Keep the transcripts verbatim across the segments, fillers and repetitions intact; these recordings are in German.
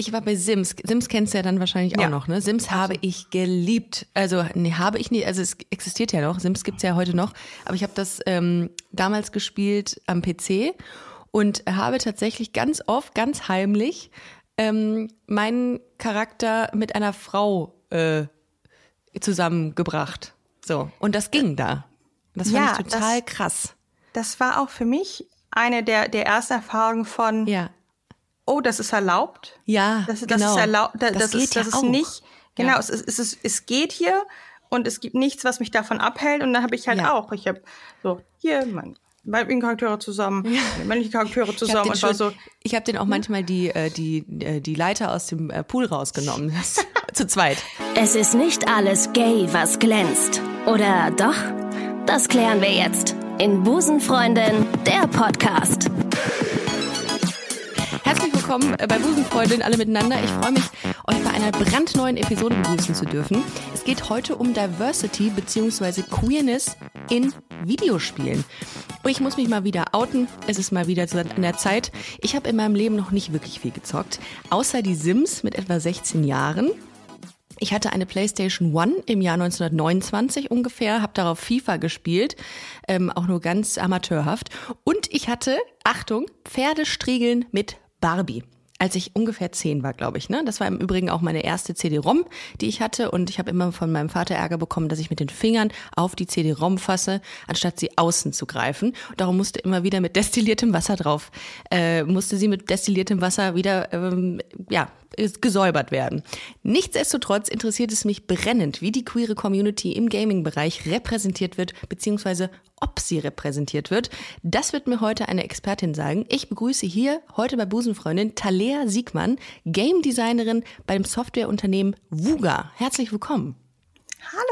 Ich war bei Sims. Sims kennst du ja dann wahrscheinlich auch ja. noch, ne? Sims habe ich geliebt. Also, nee, habe ich nie. Also, es existiert ja noch. Sims gibt's ja heute noch. Aber ich habe das ähm, damals gespielt am P C und habe tatsächlich ganz oft, ganz heimlich ähm, meinen Charakter mit einer Frau äh, zusammengebracht. So. Und das ging da. Das fand ja, ich total das, krass. Das war auch für mich eine der, der ersten Erfahrungen von, ja. oh, das ist erlaubt. Ja, das, das genau. Ist erlaubt, das, das geht ist, das ja ist nicht. Genau, ja. es, es, es, es geht hier und es gibt nichts, was mich davon abhält. Und dann habe ich halt ja. auch, ich habe so, hier, meine weiblichen Charaktere zusammen, ja. meine männlichen Charaktere zusammen. Ich habe den, so, hab den auch manchmal die, die, die Leiter aus dem Pool rausgenommen, zu zweit. Es ist nicht alles gay, was glänzt. Oder doch? Das klären wir jetzt in Busenfreundin, der Podcast. Herzlich willkommen bei Busenfreundin, alle miteinander. Ich freue mich, euch bei einer brandneuen Episode begrüßen zu dürfen. Es geht heute um Diversity bzw. Queerness in Videospielen. Und ich muss mich mal wieder outen. Es ist mal wieder an der Zeit. Ich habe in meinem Leben noch nicht wirklich viel gezockt, außer die Sims mit etwa sechzehn Jahren. Ich hatte eine PlayStation One im Jahr neunzehnhundertneunundzwanzig ungefähr, habe darauf FIFA gespielt, ähm, auch nur ganz amateurhaft. Und ich hatte, Achtung, Pferdestriegeln mit Barbie, als ich ungefähr zehn war, glaube ich. Ne? Das war im Übrigen auch meine erste C D-ROM, die ich hatte. Und ich habe immer von meinem Vater Ärger bekommen, dass ich mit den Fingern auf die C D-ROM fasse, anstatt sie außen zu greifen. Und darum musste immer wieder mit destilliertem Wasser drauf, äh, musste sie mit destilliertem Wasser wieder, ähm, ja, gesäubert werden. Nichtsdestotrotz interessiert es mich brennend, wie die queere Community im Gaming-Bereich repräsentiert wird, beziehungsweise ob sie repräsentiert wird. Das wird mir heute eine Expertin sagen. Ich begrüße hier heute bei Busenfreundin Thalea Siegmann, Game-Designerin beim Softwareunternehmen Wooga. Herzlich willkommen.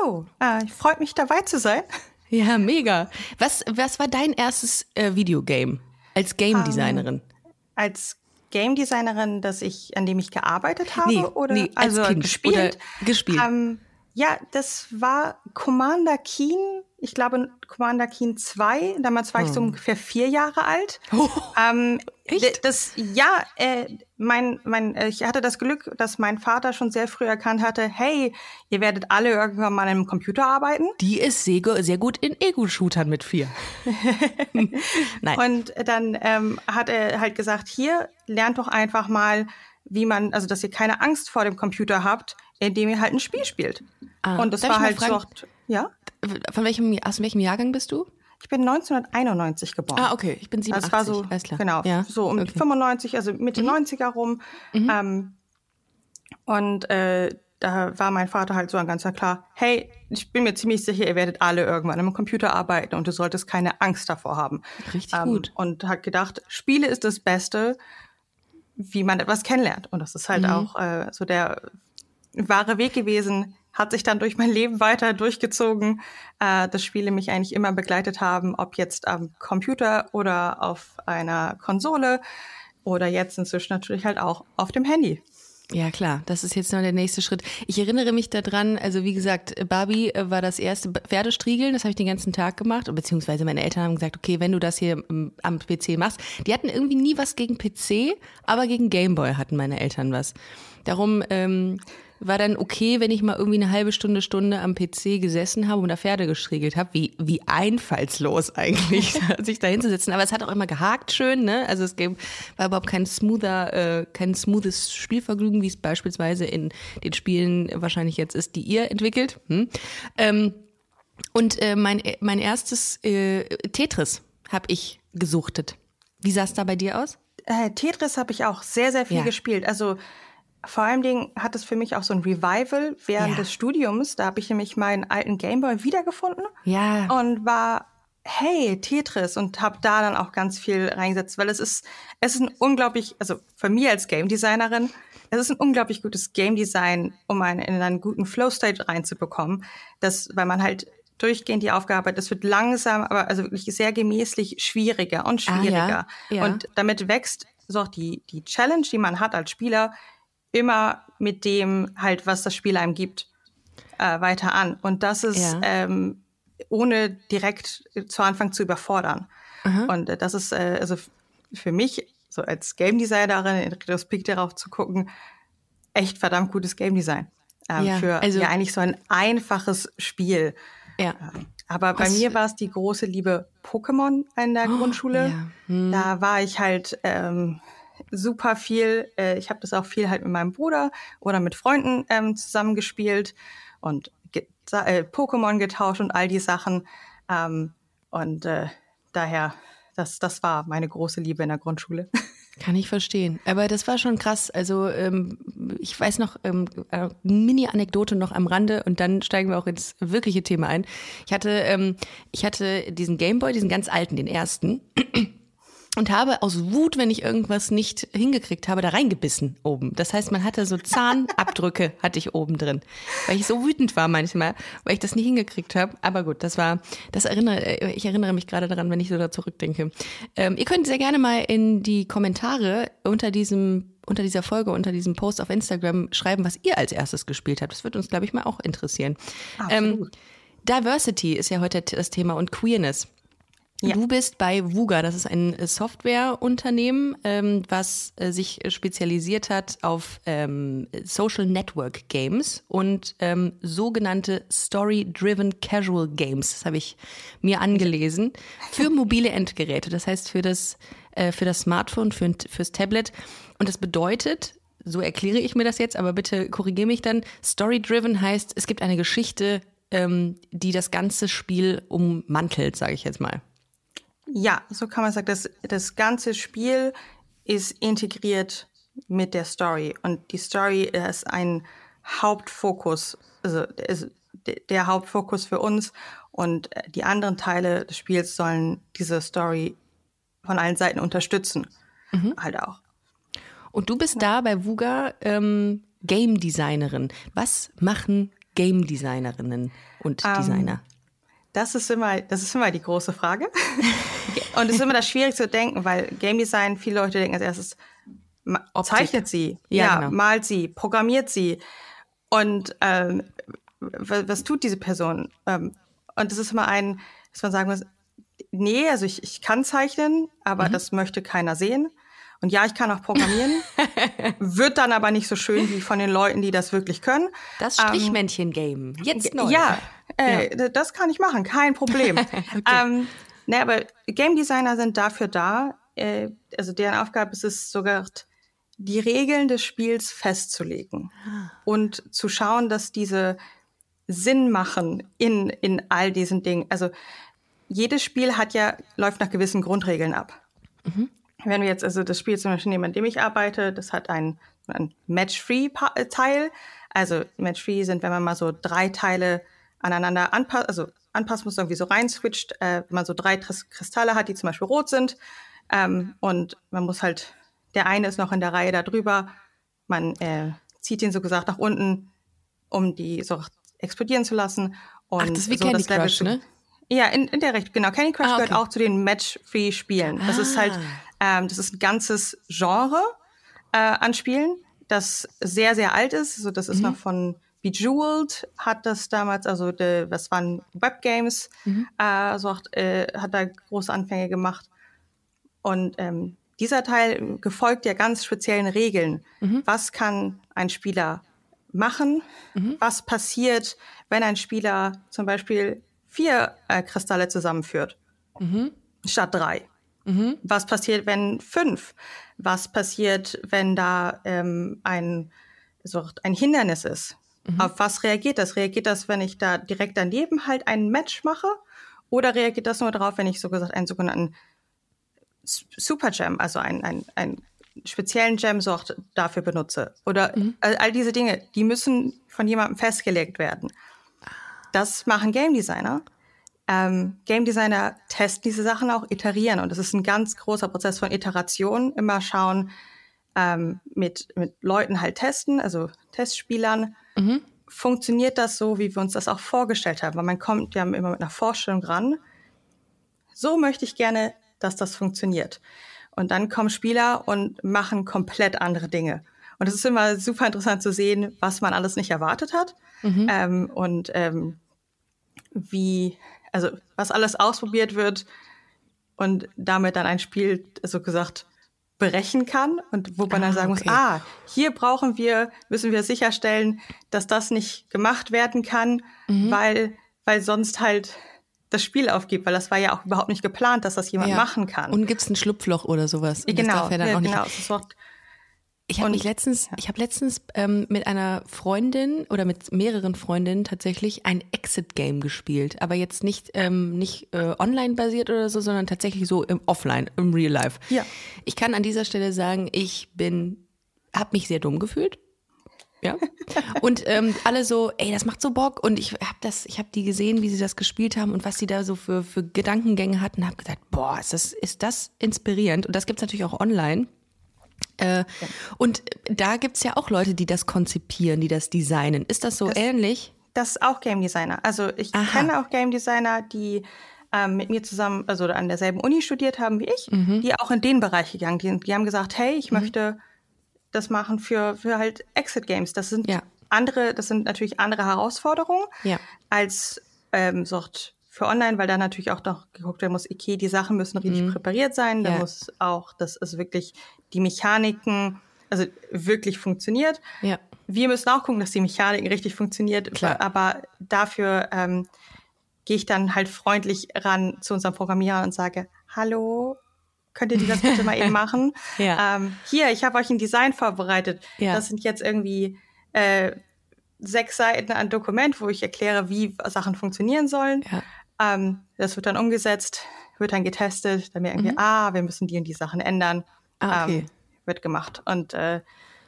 Hallo, äh, freut mich dabei zu sein. Ja, mega. Was, was war dein erstes äh, Videogame als Game-Designerin? Um, als Game-Designerin, dass ich, an dem ich gearbeitet habe nee, oder nee, als also kind gespielt. Oder gespielt. Ähm, ja, das war Commander Keen, ich glaube Commander Keen zwei. Damals war oh. ich so ungefähr vier Jahre alt. Oh, ähm, echt? Das, ja, äh, mein, mein, ich hatte das Glück, dass mein Vater schon sehr früh erkannt hatte, hey, ihr werdet alle irgendwann mal an einem Computer arbeiten. Die ist sehr, sehr gut in Ego-Shootern mit vier. Nein. Und dann ähm, hat er halt gesagt, hier, lernt doch einfach mal, wie man, also dass ihr keine Angst vor dem Computer habt, indem ihr halt ein Spiel spielt. Ah, und das war halt fragen, so, ja. Von welchem, aus welchem Jahrgang bist du? Ich bin neunzehnhunderteinundneunzig geboren. Ah, okay, ich bin siebenundachtzig, das war so, alles klar. Genau, ja, so um okay. fünfundneunzig, also Mitte mhm. neunziger rum. Mhm. Ähm, und äh, da war mein Vater halt so ganz klar, hey, ich bin mir ziemlich sicher, ihr werdet alle irgendwann am Computer arbeiten und du solltest keine Angst davor haben. Richtig ähm, gut. Und hat gedacht, Spiele ist das Beste, wie man etwas kennenlernt. Und das ist halt mhm. auch äh, so der wahre Weg gewesen, hat sich dann durch mein Leben weiter durchgezogen, äh, dass Spiele mich eigentlich immer begleitet haben, ob jetzt am Computer oder auf einer Konsole oder jetzt inzwischen natürlich halt auch auf dem Handy. Ja klar, das ist jetzt noch der nächste Schritt. Ich erinnere mich daran, also wie gesagt, Barbie war das erste Pferdestriegeln, das habe ich den ganzen Tag gemacht, beziehungsweise meine Eltern haben gesagt, okay, wenn du das hier am P C machst, die hatten irgendwie nie was gegen P C, aber gegen Gameboy hatten meine Eltern was. Darum ähm, war dann okay, wenn ich mal irgendwie eine halbe Stunde, Stunde am P C gesessen habe und da Pferde gestriegelt habe, wie wie einfallslos eigentlich, sich da hinzusetzen. Aber es hat auch immer gehakt schön, ne? Also es gab, war überhaupt kein smoother, äh, kein smoothes Spielvergnügen, wie es beispielsweise in den Spielen wahrscheinlich jetzt ist, die ihr entwickelt. Hm? Ähm, und äh, mein mein erstes äh, Tetris habe ich gesuchtet. Wie sah es da bei dir aus? Äh, Tetris habe ich auch sehr, sehr viel ja. gespielt. Also vor allem Dingen hat es für mich auch so ein Revival während ja. des Studiums. Da habe ich nämlich meinen alten Gameboy wiedergefunden ja. und war, hey, Tetris, und habe da dann auch ganz viel reingesetzt, weil es ist, es ist ein unglaublich, also für mich als Game Designerin, es ist ein unglaublich gutes Game Design, um einen in einen guten Flow State reinzubekommen, das, weil man halt durchgehend die Aufgabe, das wird langsam, aber also wirklich sehr gemäßlich schwieriger und schwieriger. Ah, ja. Ja. Und damit wächst so auch die, die Challenge, die man hat als Spieler, immer mit dem halt, was das Spiel einem gibt, äh, weiter an. Und das ist, ja. ähm, ohne direkt zu Anfang zu überfordern. Mhm. Und das ist, äh, also f- für mich so als Game Designerin in Retrospekt darauf zu gucken, echt verdammt gutes Game Design. Ähm, ja, für also, ja eigentlich so ein einfaches Spiel. Ja. Aber bei Was? mir war es die große Liebe Pokémon in der oh, Grundschule. Ja. Hm. Da war ich halt ähm, super viel, äh, ich habe das auch viel halt mit meinem Bruder oder mit Freunden ähm, zusammengespielt und ge- äh, Pokémon getauscht und all die Sachen. Ähm, und äh, daher, das, das war meine große Liebe in der Grundschule. Kann ich verstehen. Aber das war schon krass. Also ähm, ich weiß noch, ähm, äh, Mini-Anekdote noch am Rande und dann steigen wir auch ins wirkliche Thema ein. Ich hatte, ähm, ich hatte diesen Gameboy, diesen ganz alten, den ersten und habe aus Wut, wenn ich irgendwas nicht hingekriegt habe, da reingebissen oben. Das heißt, man hatte so Zahnabdrücke, hatte ich oben drin, weil ich so wütend war manchmal, weil ich das nicht hingekriegt habe. Aber gut, das war, das erinnere, ich erinnere mich gerade daran, wenn ich so da zurückdenke. Ähm, ihr könnt sehr gerne mal in die Kommentare unter diesem, unter dieser Folge, unter diesem Post auf Instagram schreiben, was ihr als erstes gespielt habt. Das wird uns, glaube ich, mal auch interessieren. Ähm, Diversity ist ja heute das Thema und Queerness. Ja. Du bist bei Wooga, das ist ein Softwareunternehmen, ähm, was äh, sich spezialisiert hat auf ähm, Social Network Games und ähm, sogenannte Story-Driven Casual Games. Das habe ich mir angelesen. Für mobile Endgeräte, das heißt für das, äh, für das Smartphone, für, fürs Tablet. Und das bedeutet, so erkläre ich mir das jetzt, aber bitte korrigiere mich dann, Story-Driven heißt, es gibt eine Geschichte, ähm, die das ganze Spiel ummantelt, sage ich jetzt mal. Ja, so kann man sagen, das, das ganze Spiel ist integriert mit der Story. Und die Story ist ein Hauptfokus, also ist der Hauptfokus für uns. Und die anderen Teile des Spiels sollen diese Story von allen Seiten unterstützen. Mhm. Halt auch. Und du bist ja. da bei Wooga ähm, Game Designerin. Was machen Game Designerinnen und um, Designer? Das ist immer, das ist immer die große Frage. Und es ist immer das schwierig zu denken, weil Game Design, viele Leute denken als erstes, ma- zeichnet sie, ja, ja genau. malt sie, programmiert sie. Und ähm, w- was tut diese Person? Ähm, und das ist immer ein, dass man sagen muss, nee, also ich, ich kann zeichnen, aber mhm. das möchte keiner sehen. Und ja, ich kann auch programmieren, wird dann aber nicht so schön wie von den Leuten, die das wirklich können. Das Strichmännchen-Game, ähm, jetzt neu. Ja, äh, ja, das kann ich machen, kein Problem. Okay. ähm, ne, aber Game Designer sind dafür da, äh, also deren Aufgabe ist es sogar, die Regeln des Spiels festzulegen ah. und zu schauen, dass diese Sinn machen in, in all diesen Dingen. Also jedes Spiel hat ja, läuft nach gewissen Grundregeln ab. Mhm. Wenn wir jetzt also das Spiel zum Beispiel nehmen, an dem ich arbeite, das hat einen, einen Match-Free-Teil. Also Match-Free sind, wenn man mal so drei Teile aneinander anpasst, also anpassen muss, irgendwie so reinswitcht, äh, wenn man so drei Tris- Kristalle hat, die zum Beispiel rot sind. Ähm, und man muss halt, der eine ist noch in der Reihe da drüber, man äh, zieht ihn so gesagt nach unten, um die so explodieren zu lassen. Und Ach, das ist wie so Candy Crush, ne? Ja, in, in der Richtung, genau. Candy Crush ah, okay. gehört auch zu den Match-Free-Spielen. Das ah. ist halt, ähm, das ist ein ganzes Genre äh, an Spielen, das sehr, sehr alt ist. Also das mhm. ist noch von Bejeweled, hat das damals, also de, was waren Webgames, mhm. äh, also auch, äh, hat da große Anfänge gemacht. Und ähm, dieser Teil gefolgt ja ganz speziellen Regeln. Mhm. Was kann ein Spieler machen? Mhm. Was passiert, wenn ein Spieler zum Beispiel vier äh, Kristalle zusammenführt, mhm. statt drei. Mhm. Was passiert, wenn fünf? Was passiert, wenn da ähm, ein, so ein Hindernis ist? Mhm. Auf was reagiert das? Reagiert das, wenn ich da direkt daneben halt ein Match mache? Oder reagiert das nur darauf, wenn ich so gesagt einen sogenannten Super Gem, also einen, einen, einen speziellen Gem so dafür benutze? Oder mhm. all, all diese Dinge, die müssen von jemandem festgelegt werden. Das machen Game Designer. Ähm, Game Designer testen diese Sachen auch, iterieren. Und das ist ein ganz großer Prozess von Iteration. Immer schauen, ähm, mit, mit Leuten halt testen, also Testspielern. Mhm. Funktioniert das so, wie wir uns das auch vorgestellt haben? Weil man kommt ja immer mit einer Vorstellung ran. So möchte ich gerne, dass das funktioniert. Und dann kommen Spieler und machen komplett andere Dinge. Und es ist immer super interessant zu sehen, was man alles nicht erwartet hat. Mhm. Ähm, und ähm, wie, also was alles ausprobiert wird und damit dann ein Spiel, so gesagt, berechen kann und wo man ah, dann sagen okay. muss, ah, hier brauchen wir, müssen wir sicherstellen, dass das nicht gemacht werden kann, mhm. weil, weil sonst halt das Spiel aufgibt, weil das war ja auch überhaupt nicht geplant, dass das jemand ja. machen kann. Und gibt's ein Schlupfloch oder sowas? Und genau, das darf ja dann ja, auch nicht. Genau. Das Wort ich habe mich letztens, ja. ich habe letztens ähm, mit einer Freundin oder mit mehreren Freundinnen tatsächlich ein Exit-Game gespielt, aber jetzt nicht ähm, nicht äh, online basiert oder so, sondern tatsächlich so im Offline, im Real Life. Ja. Ich kann an dieser Stelle sagen, ich bin, habe mich sehr dumm gefühlt. Ja. Und ähm, alle so, ey, das macht so Bock. Und ich habe das, ich habe die gesehen, wie sie das gespielt haben und was sie da so für, für Gedankengänge hatten, habe gesagt, boah, ist das, ist das inspirierend. Und das gibt's natürlich auch online. Äh, ja. Und da gibt's ja auch Leute, die das konzipieren, die das designen. Ist das so das, ähnlich? Das ist auch Game Designer. Also ich Aha. kenne auch Game Designer, die ähm, mit mir zusammen, also an derselben Uni studiert haben wie ich, mhm. die auch in den Bereich gegangen sind. Die haben gesagt, hey, ich mhm. möchte das machen für, für halt Exit-Games. Das sind ja. andere, das sind natürlich andere Herausforderungen ja. als ähm, Sort für online, weil da natürlich auch noch geguckt werden muss, okay, die Sachen müssen richtig mhm. präpariert sein, da ja. muss auch, dass es wirklich die Mechaniken, also wirklich funktioniert. Ja. Wir müssen auch gucken, dass die Mechaniken richtig funktioniert, Klar. aber dafür ähm, gehe ich dann halt freundlich ran zu unserem Programmierer und sage, hallo, könnt ihr das bitte mal eben machen? Ja. Ähm, hier, ich habe euch ein Design vorbereitet. Ja. Das sind jetzt irgendwie äh, sechs Seiten an Dokument, wo ich erkläre, wie Sachen funktionieren sollen. Ja. Ähm, das wird dann umgesetzt, wird dann getestet. Dann merken mhm. wir, ah, wir müssen die und die Sachen ändern. Ah, okay. ähm, wird gemacht. Und äh,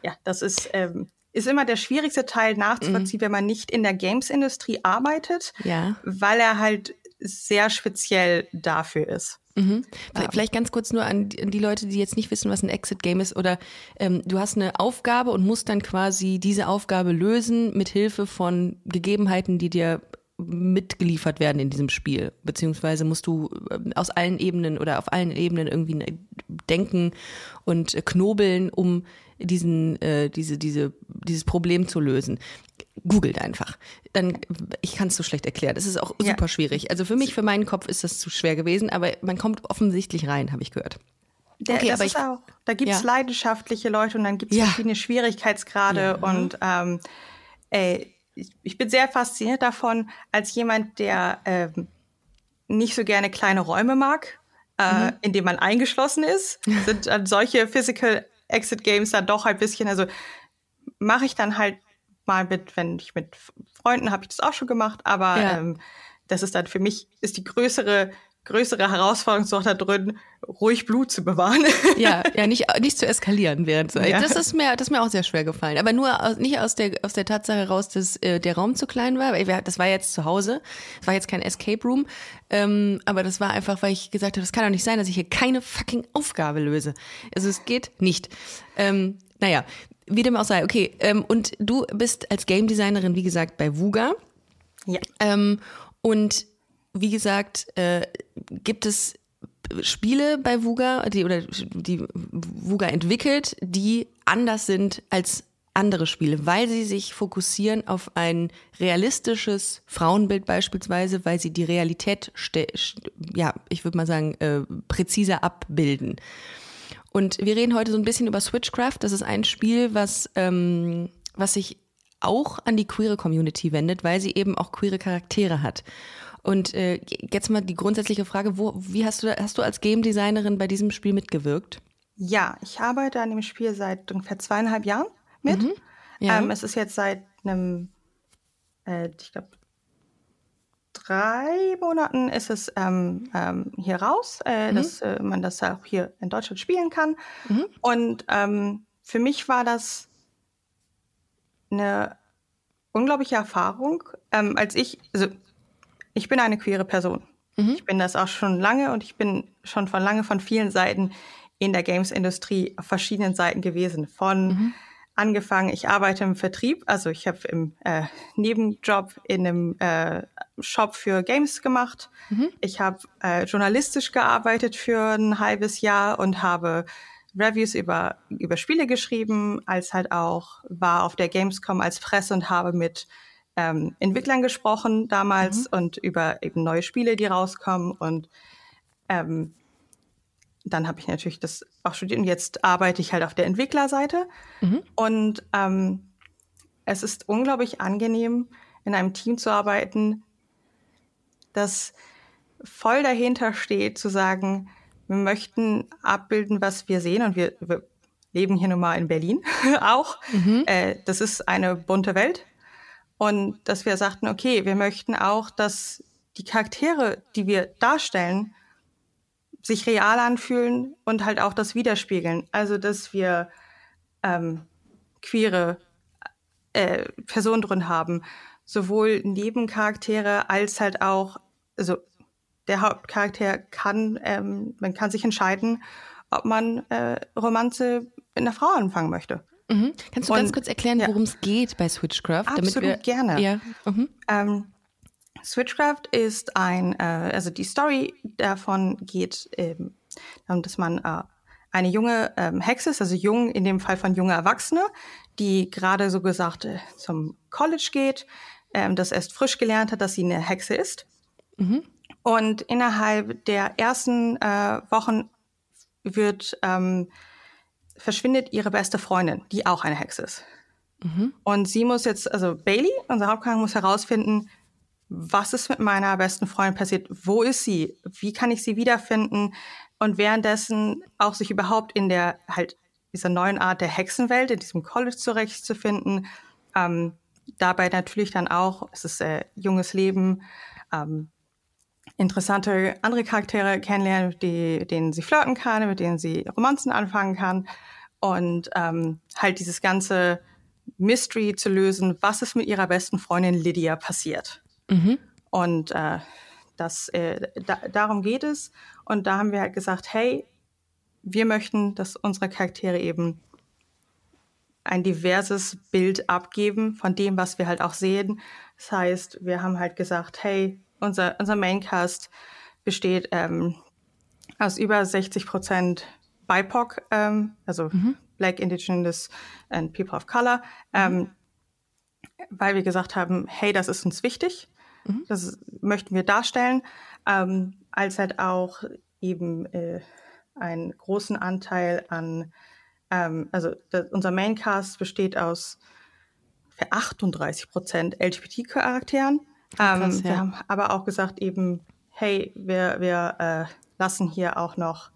ja, das ist, ähm, ist immer der schwierigste Teil nachzuvollziehen, mhm. wenn man nicht in der Games-Industrie arbeitet, ja. weil er halt sehr speziell dafür ist. Mhm. Vielleicht ganz kurz nur an die Leute, die jetzt nicht wissen, was ein Exit-Game ist. Oder ähm, du hast eine Aufgabe und musst dann quasi diese Aufgabe lösen mit Hilfe von Gegebenheiten, die dir mitgeliefert werden in diesem Spiel. Beziehungsweise musst du aus allen Ebenen oder auf allen Ebenen irgendwie denken und knobeln, um diesen, äh, diese, diese, dieses Problem zu lösen. Googelt einfach. Dann, ich kann es so schlecht erklären. Es ist auch ja. super schwierig. Also für mich, für meinen Kopf ist das zu schwer gewesen, aber man kommt offensichtlich rein, habe ich gehört. Der, okay, das aber ist ich, auch, da gibt es ja. leidenschaftliche Leute und dann gibt es ja. verschiedene Schwierigkeitsgrade ja. und ähm, ey, ich, ich bin sehr fasziniert davon, als jemand, der ähm, nicht so gerne kleine Räume mag, äh, mhm. in dem man eingeschlossen ist, sind dann solche Physical Exit Games dann doch ein bisschen, also mache ich dann halt mal mit, wenn ich mit Freunden habe ich das auch schon gemacht, aber ja. ähm, das ist dann für mich, ist die größere, größere Herausforderung doch da drin, ruhig Blut zu bewahren. Ja, ja, nicht, nicht zu eskalieren während so. Ja. Das ist mir, das ist mir auch sehr schwer gefallen. Aber nur aus, nicht aus der, aus der Tatsache heraus, dass äh, der Raum zu klein war. Das war jetzt zu Hause. Das war jetzt kein Escape Room. Ähm, aber das war einfach, weil ich gesagt habe, das kann doch nicht sein, dass ich hier keine fucking Aufgabe löse. Also es geht nicht. Ähm, naja. Wie dem auch sei, okay. Ähm, und du bist als Game Designerin, wie gesagt, bei Wooga. Ja. Ähm, und wie gesagt, äh, gibt es Spiele bei Wooga, die oder die Wooga entwickelt, die anders sind als andere Spiele, weil sie sich fokussieren auf ein realistisches Frauenbild beispielsweise, weil sie die Realität, ste- ja, ich würde mal sagen, äh, präziser abbilden. Und wir reden heute so ein bisschen über Switchcraft. Das ist ein Spiel, was, ähm, was sich auch an die queere Community wendet, weil sie eben auch queere Charaktere hat. Und äh, jetzt mal die grundsätzliche Frage, wo, wie hast du, hast du als Game Designerin bei diesem Spiel mitgewirkt? Ja, ich arbeite an dem Spiel seit ungefähr zweieinhalb Jahren mit. Mhm. Ja. Ähm, es ist jetzt seit einem, äh, ich glaube, drei Monaten ist es ähm, ähm, hier raus, äh, mhm. dass äh, man das auch hier in Deutschland spielen kann. Mhm. Und ähm, für mich war das eine unglaubliche Erfahrung, ähm, als ich, also ich bin eine queere Person. Mhm. Ich bin das auch schon lange und ich bin schon von lange von vielen Seiten in der Games-Industrie auf verschiedenen Seiten gewesen. Von mhm. angefangen, ich arbeite im Vertrieb, also ich habe im äh, Nebenjob in einem äh, Shop für Games gemacht. Mhm. Ich habe äh, journalistisch gearbeitet für ein halbes Jahr und habe Reviews über, über Spiele geschrieben, als halt auch war auf der Gamescom als Presse und habe mit ähm, Entwicklern gesprochen damals mhm. und über eben neue Spiele, die rauskommen. Und ähm, dann habe ich natürlich das auch studiert und jetzt arbeite ich halt auf der Entwicklerseite. Mhm. Und ähm, es ist unglaublich angenehm, in einem Team zu arbeiten, das voll dahinter steht, zu sagen, wir möchten abbilden, was wir sehen. Und wir, wir leben hier nun mal in Berlin auch. Mhm. Äh, das ist eine bunte Welt. Und dass wir sagten, okay, wir möchten auch, dass die Charaktere, die wir darstellen, sich real anfühlen und halt auch das widerspiegeln. Also, dass wir ähm, queere äh, Personen drin haben, sowohl Nebencharaktere als halt auch, also der Hauptcharakter kann, ähm, man kann sich entscheiden, ob man äh, Romanze mit einer Frau anfangen möchte. Mhm. Kannst du und, ganz kurz erklären, worum es ja. geht bei Switchcraft? Absolut, damit wir, gerne. Ja. Mhm. Ähm, Switchcraft ist ein, äh, also die Story davon geht, ähm, dass man äh, eine junge ähm, Hexe ist, also jung in dem Fall von junge Erwachsene, die gerade so gesagt äh, zum College geht, ähm, das erst frisch gelernt hat, dass sie eine Hexe ist. Mhm. Und innerhalb der ersten äh, Wochen wird, ähm, verschwindet ihre beste Freundin, die auch eine Hexe ist. Mhm. Und sie muss jetzt, also Bailey, unser Hauptcharakter, muss herausfinden, was ist mit meiner besten Freundin passiert? Wo ist sie? Wie kann ich sie wiederfinden? Und währenddessen auch sich überhaupt in der, halt, dieser neuen Art der Hexenwelt, in diesem College zurechtzufinden. Ähm, dabei natürlich dann auch, es ist äh, junges Leben, ähm, interessante andere Charaktere kennenlernen, die, denen sie flirten kann, mit denen sie Romanzen anfangen kann. Und ähm, halt dieses ganze Mystery zu lösen, was ist mit ihrer besten Freundin Lydia passiert. Mhm. Und äh, das, äh, da, darum geht es. Und da haben wir halt gesagt, hey, wir möchten, dass unsere Charaktere eben ein diverses Bild abgeben von dem, was wir halt auch sehen. Das heißt, wir haben halt gesagt, hey, unser, unser Maincast besteht ähm, aus über sechzig Prozent B I P O C, ähm, also mhm. Black, Indigenous and People of Color, ähm, mhm. weil wir gesagt haben, hey, das ist uns wichtig, mhm. das möchten wir darstellen, ähm, als halt auch eben äh, einen großen Anteil an, ähm, also das, unser Maincast besteht aus achtunddreißig Prozent L G B T Q-Charakteren, Ähm, Krass, ja. Wir haben aber auch gesagt eben, hey, wir, wir äh, lassen hier auch noch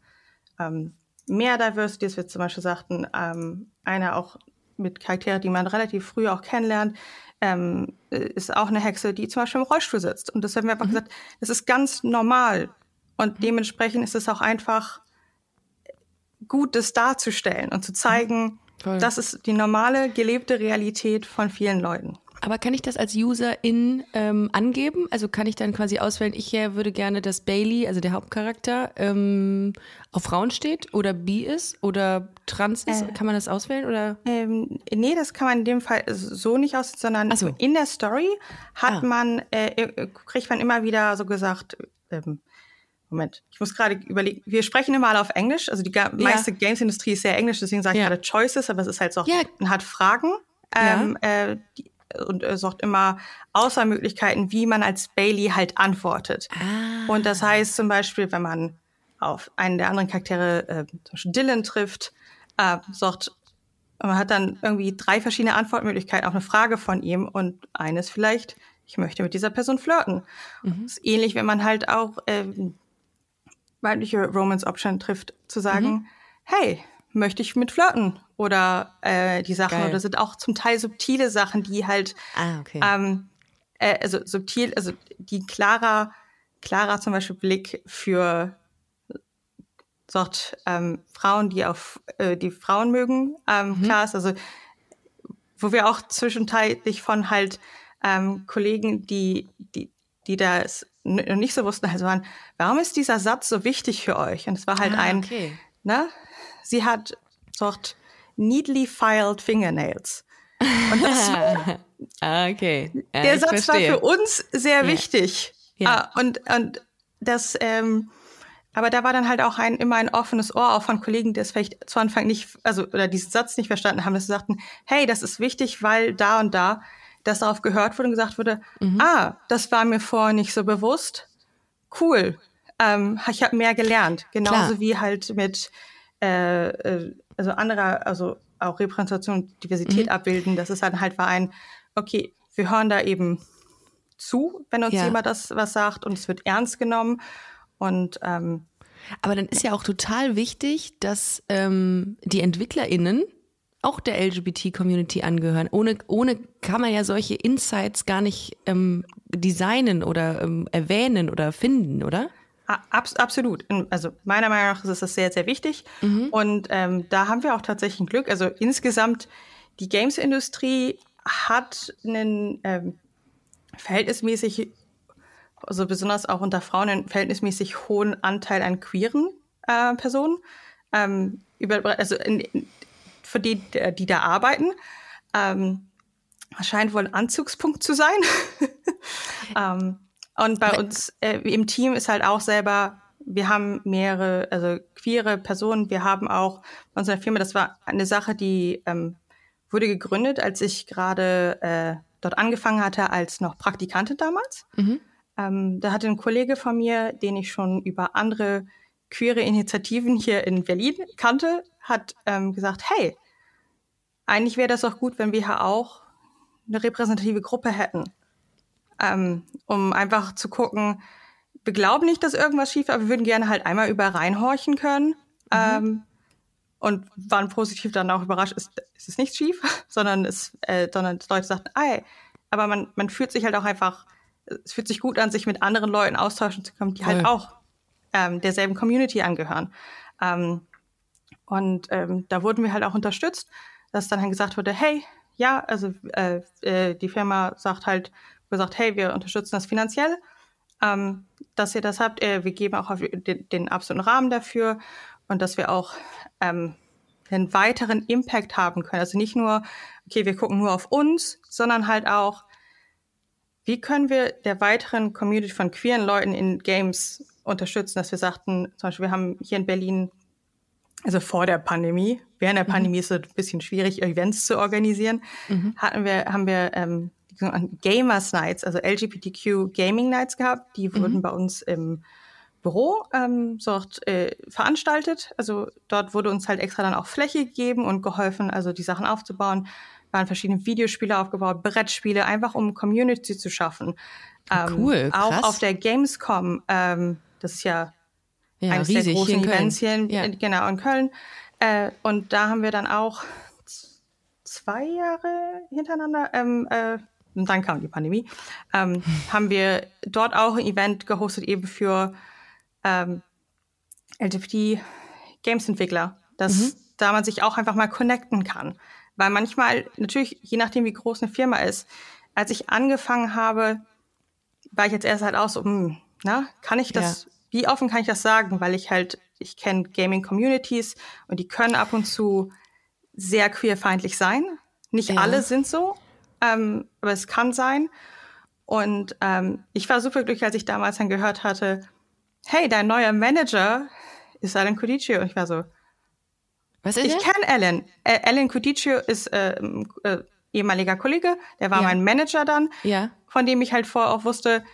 ähm, mehr Diversity, dass wir zum Beispiel sagten, ähm, einer auch mit Charakteren, die man relativ früh auch kennenlernt, ähm, ist auch eine Hexe, die zum Beispiel im Rollstuhl sitzt. Und das haben wir einfach mhm. gesagt, das ist ganz normal. Und mhm. dementsprechend ist es auch einfach gut, das darzustellen und zu zeigen, mhm. das ist die normale, gelebte Realität von vielen Leuten. Aber kann ich das als User-In ähm, angeben? Also kann ich dann quasi auswählen, ich äh, würde gerne, dass Bailey, also der Hauptcharakter, ähm, auf Frauen steht oder bi ist oder trans ist? Äh, kann man das auswählen? Oder? Ähm, nee, das kann man in dem Fall so nicht auswählen, sondern Ach so. in der Story hat ah. man, äh, kriegt man immer wieder so gesagt, ähm, Moment, ich muss gerade überlegen, wir sprechen immer alle auf Englisch, also die ga- ja. meiste Games-Industrie ist sehr englisch, deswegen sage ich ja. gerade Choices, aber es ist halt so, ja. man hat Fragen, ähm, ja. äh, die, und äh, sorgt immer Auswahlmöglichkeiten, wie man als Bailey halt antwortet. Ah. Und das heißt zum Beispiel, wenn man auf einen der anderen Charaktere, äh, zum Beispiel Dylan trifft, äh, sorgt, man hat dann irgendwie drei verschiedene Antwortmöglichkeiten auf eine Frage von ihm und eines vielleicht, ich möchte mit dieser Person flirten. Mhm. Das ist ähnlich, wenn man halt auch äh, weibliche Romance-Option trifft, zu sagen, mhm. hey, möchte ich mit flirten? Oder äh, die Sachen, Geil. oder sind auch zum Teil subtile Sachen, die halt, ah, okay. ähm, äh, also subtil, also die klarer, klarer zum Beispiel Blick für sort, ähm, Frauen, die auf äh, die Frauen mögen, ähm, mhm. klar ist, also wo wir auch zwischenzeitlich von halt ähm, Kollegen, die, die, die das n- nicht so wussten, also waren, warum ist dieser Satz so wichtig für euch? Und es war halt ah, ein, okay. ne, sie hat sort neatly filed fingernails. Und das war, okay. Ja, der Satz verstehe. war für uns sehr wichtig. Ja. Ja. Und, und das, ähm, aber da war dann halt auch ein, immer ein offenes Ohr auch von Kollegen, die es vielleicht zu Anfang nicht, also, oder diesen Satz nicht verstanden haben, dass sie sagten, hey, das ist wichtig, weil da und da, dass darauf gehört wurde und gesagt wurde, mhm. ah, das war mir vorher nicht so bewusst. Cool. ähm, ich habe mehr gelernt. Genauso Klar. wie halt mit äh, also anderer, also auch Repräsentation und Diversität mhm. abbilden. Das ist dann halt war ein, okay, wir hören da eben zu, wenn uns ja. jemand das was sagt und es wird ernst genommen. Und ähm, aber dann ist ja auch total wichtig, dass ähm, die EntwicklerInnen auch der L G B T-Community angehören. Ohne, ohne kann man ja solche Insights gar nicht ähm, designen oder ähm, erwähnen oder finden, oder? Abs- absolut. Also meiner Meinung nach ist das sehr, sehr wichtig. Mhm. Und ähm, da haben wir auch tatsächlich ein Glück. Also insgesamt, die Games-Industrie hat einen ähm, verhältnismäßig, also besonders auch unter Frauen, einen verhältnismäßig hohen Anteil an queeren äh, Personen. Ähm, über, also in, in, für die, die da arbeiten. Ähm, scheint wohl ein Anzugspunkt zu sein. ähm, und bei uns äh, im Team ist halt auch selber, wir haben mehrere, also queere Personen, wir haben auch bei unserer Firma, das war eine Sache, die ähm, wurde gegründet, als ich gerade äh, dort angefangen hatte, als noch Praktikantin damals. Mhm. Ähm, da hatte ein Kollege von mir, den ich schon über andere queere Initiativen hier in Berlin kannte, hat ähm, gesagt, hey, eigentlich wäre das auch gut, wenn wir hier auch eine repräsentative Gruppe hätten, ähm, um einfach zu gucken, wir glauben nicht, dass irgendwas schief ist, aber wir würden gerne halt einmal über reinhorchen können mhm. ähm, und waren positiv dann auch überrascht, es, es ist nicht schief, sondern, es, äh, sondern Leute sagten, ey, aber man, man fühlt sich halt auch einfach, es fühlt sich gut an, sich mit anderen Leuten austauschen zu können, die Voll. halt auch ähm, derselben Community angehören. Ähm, und ähm, da wurden wir halt auch unterstützt, dass dann halt gesagt wurde, hey, ja, also äh, äh, die Firma sagt halt, gesagt, hey, wir unterstützen das finanziell, ähm, dass ihr das habt, äh, wir geben auch auf den, den absoluten Rahmen dafür und dass wir auch ähm, einen weiteren Impact haben können. Also nicht nur, okay, wir gucken nur auf uns, sondern halt auch, wie können wir der weiteren Community von queeren Leuten in Games unterstützen, dass wir sagten, zum Beispiel, wir haben hier in Berlin, also vor der Pandemie, während der mhm. Pandemie ist es ein bisschen schwierig, Events zu organisieren, mhm. hatten wir, haben wir ähm, Gamers Nights, also L G B T Q Gaming Nights gehabt, die mhm. wurden bei uns im Büro ähm, so, äh, veranstaltet, also dort wurde uns halt extra dann auch Fläche gegeben und geholfen, also die Sachen aufzubauen, waren verschiedene Videospiele aufgebaut, Brettspiele, einfach um Community zu schaffen. Ähm, cool, krass. Auch auf der Gamescom, ähm, das ist ja, ja eines riesig, der großen hier Events hier in, ja. genau, in Köln. Äh, und da haben wir dann auch zwei Jahre hintereinander, ähm, äh, und dann kam die Pandemie, ähm, haben wir dort auch ein Event gehostet, eben für ähm, L G B T-Games-Entwickler, dass mhm. da man sich auch einfach mal connecten kann. Weil manchmal, natürlich, je nachdem, wie groß eine Firma ist, als ich angefangen habe, war ich jetzt erst halt auch so, mh, na, kann ich das, ja. wie offen kann ich das sagen? Weil ich halt, ich kenne Gaming-Communities und die können ab und zu sehr queerfeindlich sein. Nicht ja. alle sind so, ähm, aber es kann sein. Und ähm, ich war super glücklich, als ich damals dann gehört hatte, hey, dein neuer Manager ist Alan Codicio. Und ich war so, was ist ich kenne Alan. Ä- Alan Codicio ist äh, äh, ehemaliger Kollege, der war ja. mein Manager dann, ja. von dem ich halt vorher auch wusste,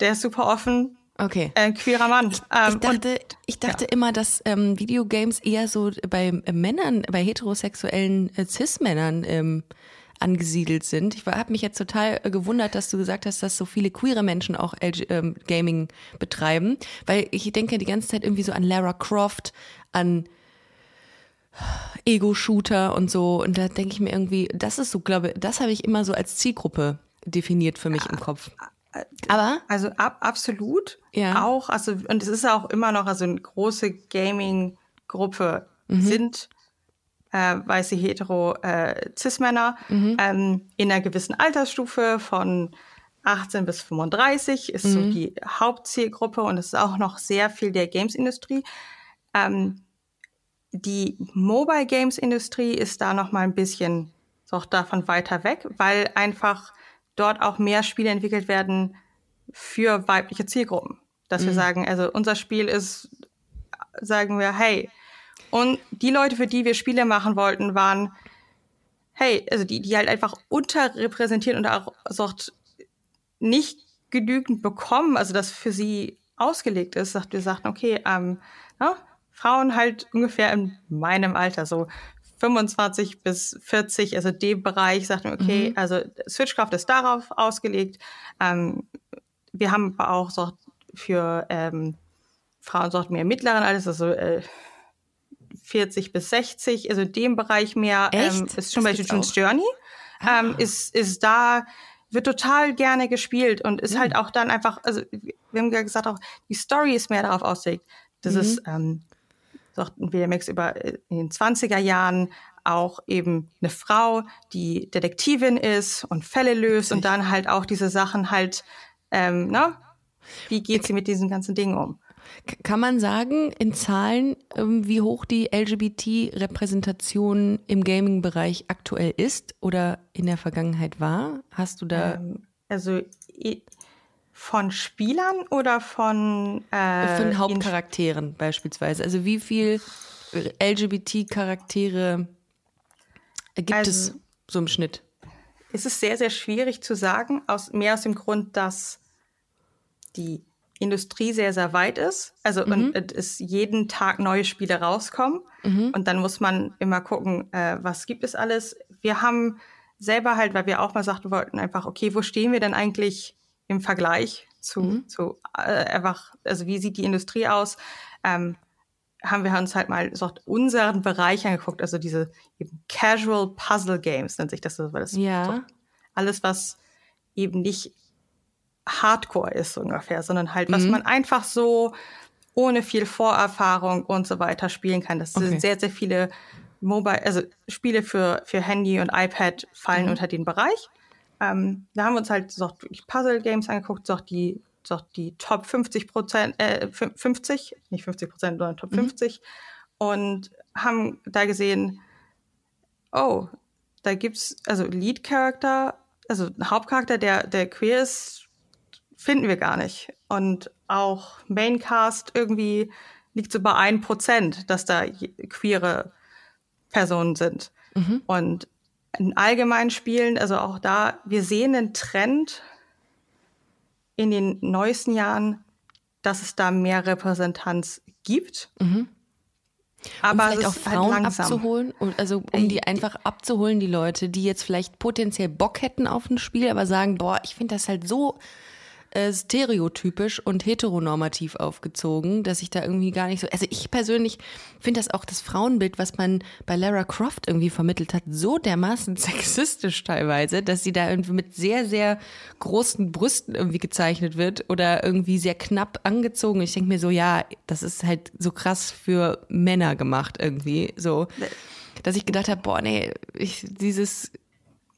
der ist super offen, okay. äh, queerer Mann. Ich, ähm, ich dachte, und, ich dachte ja. immer, dass ähm, Videogames eher so bei äh, Männern, bei heterosexuellen äh, Cis-Männern ähm, angesiedelt sind. Ich habe mich jetzt total äh, gewundert, dass du gesagt hast, dass so viele queere Menschen auch L G- äh, Gaming betreiben, weil ich denke die ganze Zeit irgendwie so an Lara Croft, an Ego-Shooter und so, und da denke ich mir irgendwie, das ist so, glaube ich, das habe ich immer so als Zielgruppe definiert für mich im Kopf. Aber also ab, absolut ja. auch, also und es ist auch immer noch, also eine große Gaming-Gruppe mhm. sind äh, weiße hetero äh, Cis-Männer mhm. ähm, in einer gewissen Altersstufe von achtzehn bis fünfunddreißig ist mhm. so die Hauptzielgruppe, und es ist auch noch sehr viel der Games-Industrie. Ähm, Die Mobile-Games-Industrie ist da noch mal ein bisschen auch davon weiter weg, weil einfach dort auch mehr Spiele entwickelt werden für weibliche Zielgruppen. Dass mhm. wir sagen, also unser Spiel ist, sagen wir, hey, und die Leute, für die wir Spiele machen wollten, waren, hey, also die, die halt einfach unterrepräsentiert und auch also nicht genügend bekommen, also dass für sie ausgelegt ist, dass wir sagten, okay, ähm, na, Frauen halt ungefähr in meinem Alter, so fünfundzwanzig bis vierzig, also dem Bereich, sagten wir, okay, mhm. also Switchcraft ist darauf ausgelegt. Ähm, wir haben aber auch so für ähm, Frauen so mehr mittleren Alters, also äh, vierzig bis sechzig, also in dem Bereich mehr. Ähm, ist zum Beispiel June's Journey. Ah. Ähm, ist, ist da, wird total gerne gespielt und ist mhm. halt auch dann einfach, also wir haben ja gesagt, auch die Story ist mehr darauf ausgelegt. Das mhm. ist ähm, so ein W M X über in den zwanziger Jahren auch eben eine Frau, die Detektivin ist und Fälle löst und dann halt auch diese Sachen halt, ähm, ne? Wie geht sie mit diesen ganzen Dingen um? Kann man sagen, in Zahlen, wie hoch die L G B T-Repräsentation im Gaming-Bereich aktuell ist oder in der Vergangenheit war? Hast du da... Also von Spielern oder von... Äh, von Hauptcharakteren beispielsweise. Also wie viel L G B T-Charaktere gibt also, es so im Schnitt? Es ist sehr, sehr schwierig zu sagen, aus, mehr aus dem Grund, dass die... Industrie sehr, sehr weit ist. Also mhm. und es jeden Tag neue Spiele rauskommen. Mhm. Und dann muss man immer gucken, äh, was gibt es alles. Wir haben selber halt, weil wir auch mal sagten wollten, einfach, okay, wo stehen wir denn eigentlich im Vergleich zu, mhm. zu äh, einfach, also wie sieht die Industrie aus? Ähm, haben wir uns halt mal so unseren Bereich angeguckt, also diese eben Casual Puzzle Games nennt sich das, weil das ja. so alles, was eben nicht Hardcore ist ungefähr, sondern halt, was mhm. man einfach so ohne viel Vorerfahrung und so weiter spielen kann. Das okay. sind sehr, sehr viele Mobile, also Spiele für, für Handy und iPad fallen mhm. unter den Bereich. Ähm, da haben wir uns halt so Puzzle-Games angeguckt, so die, so die Top fünfzig Prozent, äh, fünfzig, nicht fünfzig Prozent, sondern Top mhm. fünfzig und haben da gesehen, oh, da gibt's also Lead-Charakter, also ein Hauptcharakter, der, der queer ist, finden wir gar nicht. Und auch Maincast irgendwie liegt so bei ein Prozent, dass da queere Personen sind. Mhm. Und in allgemeinen Spielen, also auch da, wir sehen einen Trend in den neuesten Jahren, dass es da mehr Repräsentanz gibt. Mhm. Aber um vielleicht auch Frauen halt abzuholen, also um die einfach abzuholen, die Leute, die jetzt vielleicht potenziell Bock hätten auf ein Spiel, aber sagen, boah, ich finde das halt so stereotypisch und heteronormativ aufgezogen, dass ich da irgendwie gar nicht so... Also ich persönlich finde das auch das Frauenbild, was man bei Lara Croft irgendwie vermittelt hat, so dermaßen sexistisch teilweise, dass sie da irgendwie mit sehr, sehr großen Brüsten irgendwie gezeichnet wird oder irgendwie sehr knapp angezogen. Ich denke mir so, ja, das ist halt so krass für Männer gemacht irgendwie, so. Dass ich gedacht habe, boah, nee, ich, dieses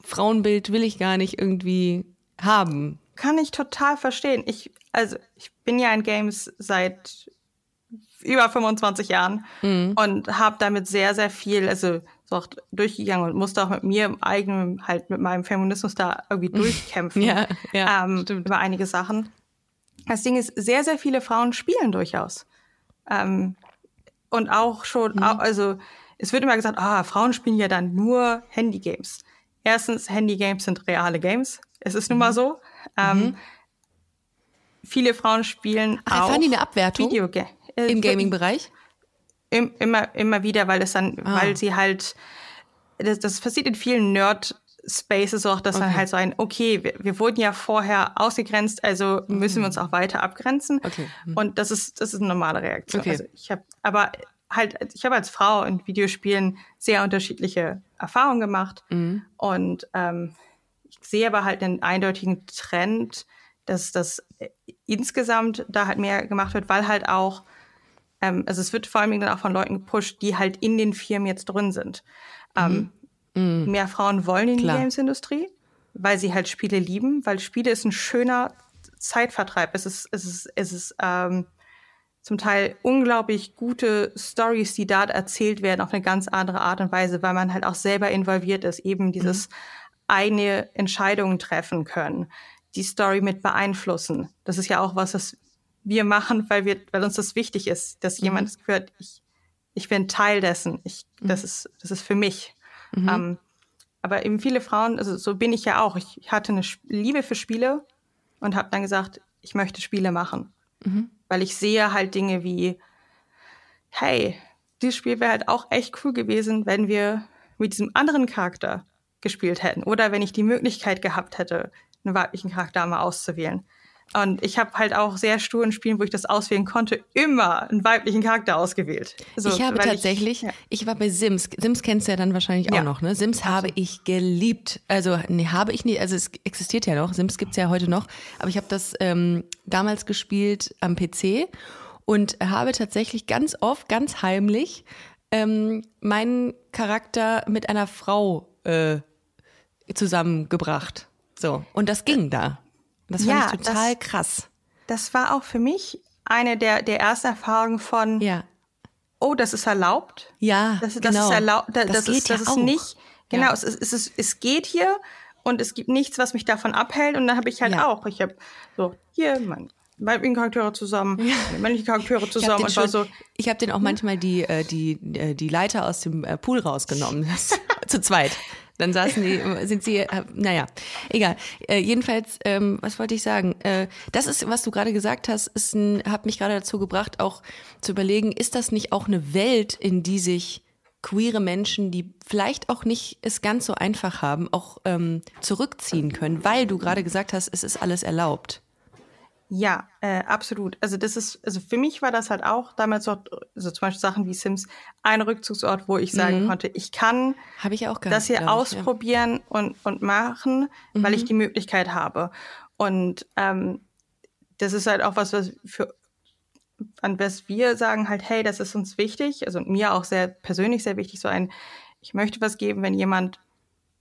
Frauenbild will ich gar nicht irgendwie haben. Kann ich total verstehen. Ich, also, ich bin ja in Games seit über fünfundzwanzig Jahren mhm. und habe damit sehr, sehr viel, also, so auch durchgegangen und musste auch mit mir im eigenen, halt mit meinem Feminismus da irgendwie durchkämpfen. ja, ja, ähm, über einige Sachen. Das Ding ist, sehr, sehr viele Frauen spielen durchaus. Ähm, und auch schon, mhm. auch, also, es wird immer gesagt, ah, Frauen spielen ja dann nur Handygames. Erstens, Handygames sind reale Games. Es ist nun mhm. mal so. Ähm, mhm. Viele Frauen spielen Ach, auch... Erfahren die eine Abwertung Videoga- äh, im Gaming-Bereich? Im, immer, immer wieder, weil es dann, ah. weil sie halt... Das, das passiert in vielen Nerd-Spaces auch, dass okay. dann halt so ein, okay, wir, wir wurden ja vorher ausgegrenzt, also mhm. müssen wir uns auch weiter abgrenzen. Okay. Mhm. Und das ist, das ist eine normale Reaktion. Okay. Also ich hab, aber halt, ich habe als Frau in Videospielen sehr unterschiedliche Erfahrungen gemacht mhm. und ähm, ich sehe aber halt einen eindeutigen Trend, dass das insgesamt da halt mehr gemacht wird, weil halt auch, ähm, also es wird vor allem dann auch von Leuten gepusht, die halt in den Firmen jetzt drin sind. Ähm, mm. Mehr Frauen wollen in Klar. die Games-Industrie, weil sie halt Spiele lieben, weil Spiele ist ein schöner Zeitvertreib. Es ist, es ist, es ist ähm, zum Teil unglaublich gute Stories, die da erzählt werden, auf eine ganz andere Art und Weise, weil man halt auch selber involviert ist, eben dieses mm. eigene Entscheidungen treffen können, die Story mit beeinflussen. Das ist ja auch was, was wir machen, weil wir, weil uns das wichtig ist, dass mhm. jemand das gehört, ich, ich bin Teil dessen, ich, mhm. das ist, das ist für mich. Mhm. Um, aber eben viele Frauen, also so bin ich ja auch, ich hatte eine Liebe für Spiele und habe dann gesagt, ich möchte Spiele machen. Mhm. Weil ich sehe halt Dinge wie, hey, dieses Spiel wäre halt auch echt cool gewesen, wenn wir mit diesem anderen Charakter gespielt hätten. Oder wenn ich die Möglichkeit gehabt hätte, einen weiblichen Charakter mal auszuwählen. Und ich habe halt auch sehr sturen Spielen, wo ich das auswählen konnte, immer einen weiblichen Charakter ausgewählt. So, ich habe tatsächlich, ich, ja. ich war bei Sims. Sims kennst du ja dann wahrscheinlich auch ja. noch, ne? Sims also. habe ich geliebt. Also, nee, habe ich nicht. Also, es existiert ja noch. Sims gibt's ja heute noch. Aber ich habe das ähm, damals gespielt am P C und habe tatsächlich ganz oft, ganz heimlich ähm, meinen Charakter mit einer Frau äh, zusammengebracht. So. Und das ging da. Das fand ja, ich total das, krass. Das war auch für mich eine der, der ersten Erfahrungen von, ja. oh, das ist erlaubt. Ja, das, das genau. Ist erlaubt, das, das, das ist, ja das ist nicht, genau, ja. es, es, es, es geht hier und es gibt nichts, was mich davon abhält. Und dann habe ich halt ja. auch, ich habe so, hier, mein weiblichen Charaktere zusammen, ja. männliche Charaktere zusammen. Ich habe den, so, hab den auch manchmal die, die, die Leiter aus dem Pool rausgenommen, zu zweit. Dann saßen die, sind sie, naja, egal. Äh, jedenfalls, ähm, was wollte ich sagen? Äh, das ist, was du gerade gesagt hast, ist ein, hat mich gerade dazu gebracht, auch zu überlegen, ist das nicht auch eine Welt, in die sich queere Menschen, die vielleicht auch nicht es ganz so einfach haben, auch ähm, zurückziehen können, weil du gerade gesagt hast, es ist alles erlaubt. Ja, äh, absolut. Also das ist, also für mich war das halt auch damals so, also zum Beispiel Sachen wie Sims, ein Rückzugsort, wo ich sagen mhm. konnte, ich kann Hab ich auch gehabt, das hier ausprobieren ich, ja. und, und machen, mhm. weil ich die Möglichkeit habe. Und ähm, das ist halt auch was, was für an was wir sagen halt, hey, das ist uns wichtig, also mir auch sehr persönlich sehr wichtig, so ein, ich möchte was geben, wenn jemand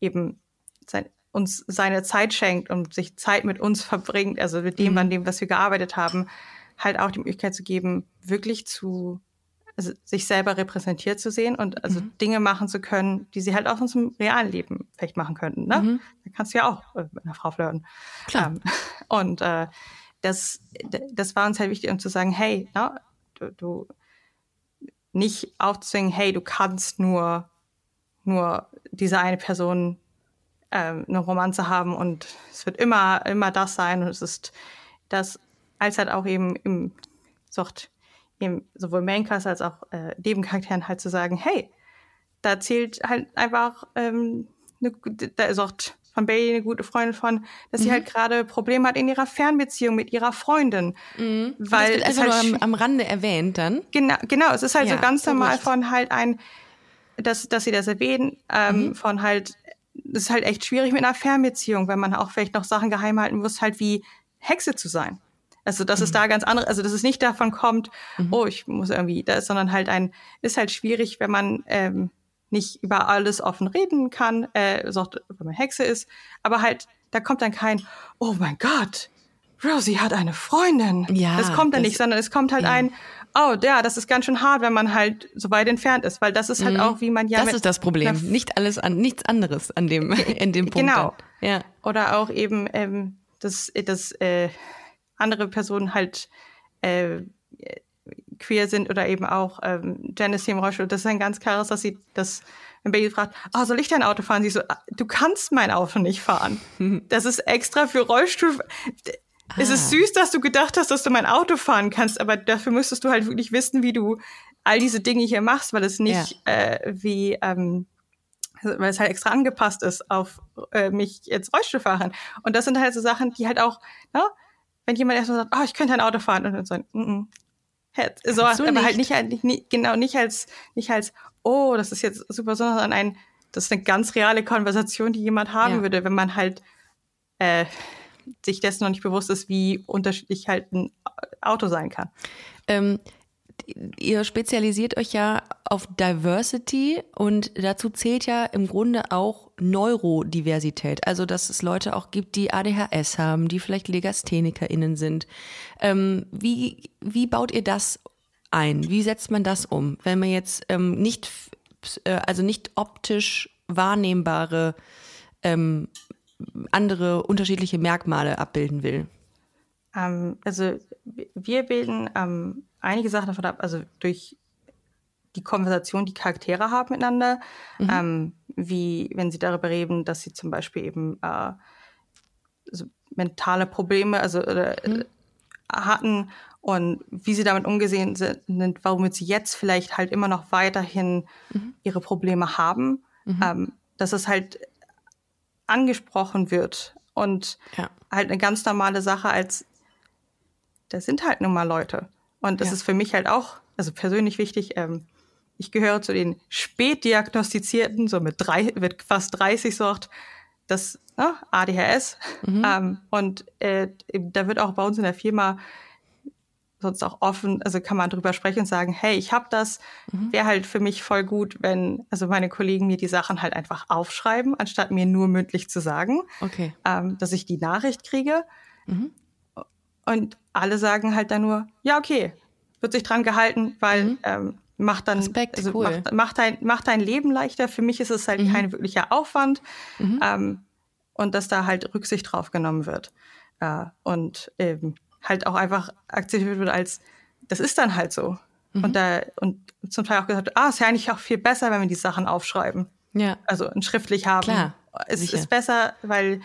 eben sein uns seine Zeit schenkt und sich Zeit mit uns verbringt, also mit dem, mhm. an dem, was wir gearbeitet haben, halt auch die Möglichkeit zu geben, wirklich zu, also sich selber repräsentiert zu sehen und also mhm. Dinge machen zu können, die sie halt auch sonst im realen Leben vielleicht machen könnten, ne? Mhm. Da kannst du ja auch mit einer Frau flirten. Klar. Ähm, und äh, das, das war uns halt wichtig, um zu sagen, hey, no, du, du nicht aufzwingen, hey, du kannst nur, nur diese eine Person eine Romanze haben und es wird immer, immer das sein und es ist das, als halt auch eben im Sort, eben sowohl Maincast als auch äh, Nebencharakteren halt zu sagen, hey, da zählt halt einfach ähm, eine, da ist auch von Bailey eine gute Freundin von, dass mhm. sie halt gerade Probleme hat in ihrer Fernbeziehung mit ihrer Freundin. Mhm. Weil und das wird einfach halt nur am, am Rande erwähnt dann? Genau, genau, es ist halt ja, so ganz so normal richtig. Von halt ein, dass, dass sie das erwähnen, ähm, mhm. von halt das ist halt echt schwierig mit einer Fernbeziehung, wenn man auch vielleicht noch Sachen geheim halten muss, halt wie Hexe zu sein. Also das mhm. ist da ganz andere, also dass es nicht davon kommt, mhm. oh, ich muss irgendwie, da ist, sondern halt ein, ist halt schwierig, wenn man ähm, nicht über alles offen reden kann, äh, so, wenn man Hexe ist, aber halt, da kommt dann kein, oh mein Gott, Rosie hat eine Freundin. Ja, das kommt dann das, nicht, sondern es kommt halt ja. ein, oh, ja, das ist ganz schön hart, wenn man halt so weit entfernt ist, weil das ist halt mhm. auch, wie man ja... Das ist das Problem, nicht alles an, nichts anderes an dem, in dem Punkt. Genau. Ja. Oder auch eben, ähm, dass, dass äh, andere Personen halt äh, queer sind oder eben auch ähm, Janice hier im Rollstuhl. Das ist ein ganz klares, dass sie das... Wenn Bailey fragt, oh, soll ich dein Auto fahren? Sie so, du kannst mein Auto nicht fahren. Das ist extra für Rollstuhl... Ah. Es ist süß, dass du gedacht hast, dass du mein Auto fahren kannst, aber dafür müsstest du halt wirklich wissen, wie du all diese Dinge hier machst, weil es nicht ja. äh, wie, ähm, weil es halt extra angepasst ist auf äh, mich jetzt Rollstuhl fahren. Und das sind halt so Sachen, die halt auch, ne, wenn jemand erstmal sagt, oh, ich könnte ein Auto fahren, und dann sagen, mm-mm. So, aber nicht. Halt nicht, halt nicht, genau, nicht als, nicht als, oh, das ist jetzt super, sondern ein, das ist eine ganz reale Konversation, die jemand haben ja. würde, wenn man halt, äh, sich dessen noch nicht bewusst ist, wie unterschiedlich halt ein Auto sein kann. Ähm, ihr spezialisiert euch ja auf Diversity und dazu zählt ja im Grunde auch Neurodiversität. Also, dass es Leute auch gibt, die A D H S haben, die vielleicht LegasthenikerInnen sind. Ähm, wie, wie baut ihr das ein? Wie setzt man das um? Wenn man jetzt ähm, nicht, äh, also nicht optisch wahrnehmbare ähm, andere unterschiedliche Merkmale abbilden will? Ähm, also wir bilden ähm, einige Sachen davon ab, also durch die Konversation, die Charaktere haben miteinander, mhm. ähm, wie wenn sie darüber reden, dass sie zum Beispiel eben äh, also mentale Probleme, also äh, mhm. hatten und wie sie damit umgesehen sind, warum sie jetzt vielleicht halt immer noch weiterhin mhm. ihre Probleme haben, mhm. ähm, dass es halt angesprochen wird und ja. halt eine ganz normale Sache als, das sind halt nun mal Leute. Und das ja. ist für mich halt auch, also persönlich wichtig, ähm, ich gehöre zu den Spätdiagnostizierten, so mit, drei, mit fast dreißig Sort, das ne, A D H S. Mhm. Ähm, und äh, da wird auch bei uns in der Firma sonst auch offen, also kann man drüber sprechen und sagen, hey, ich habe das, mhm. wäre halt für mich voll gut, wenn also meine Kollegen mir die Sachen halt einfach aufschreiben, anstatt mir nur mündlich zu sagen, okay. ähm, dass ich die Nachricht kriege. Mhm. Und alle sagen halt dann nur, ja, okay, wird sich dran gehalten, weil mhm. ähm, macht dann Respekt, also cool. macht, macht, dein, macht dein Leben leichter. Für mich ist es halt mhm. kein wirklicher Aufwand mhm. ähm, und dass da halt Rücksicht drauf genommen wird. Äh, und ähm, halt auch einfach akzeptiert wird als, das ist dann halt so. Mhm. Und da und zum Teil auch gesagt, ah, ist ja eigentlich auch viel besser, wenn wir die Sachen aufschreiben. Ja. Also schriftlich haben. Klar, es sicher. Ist besser, weil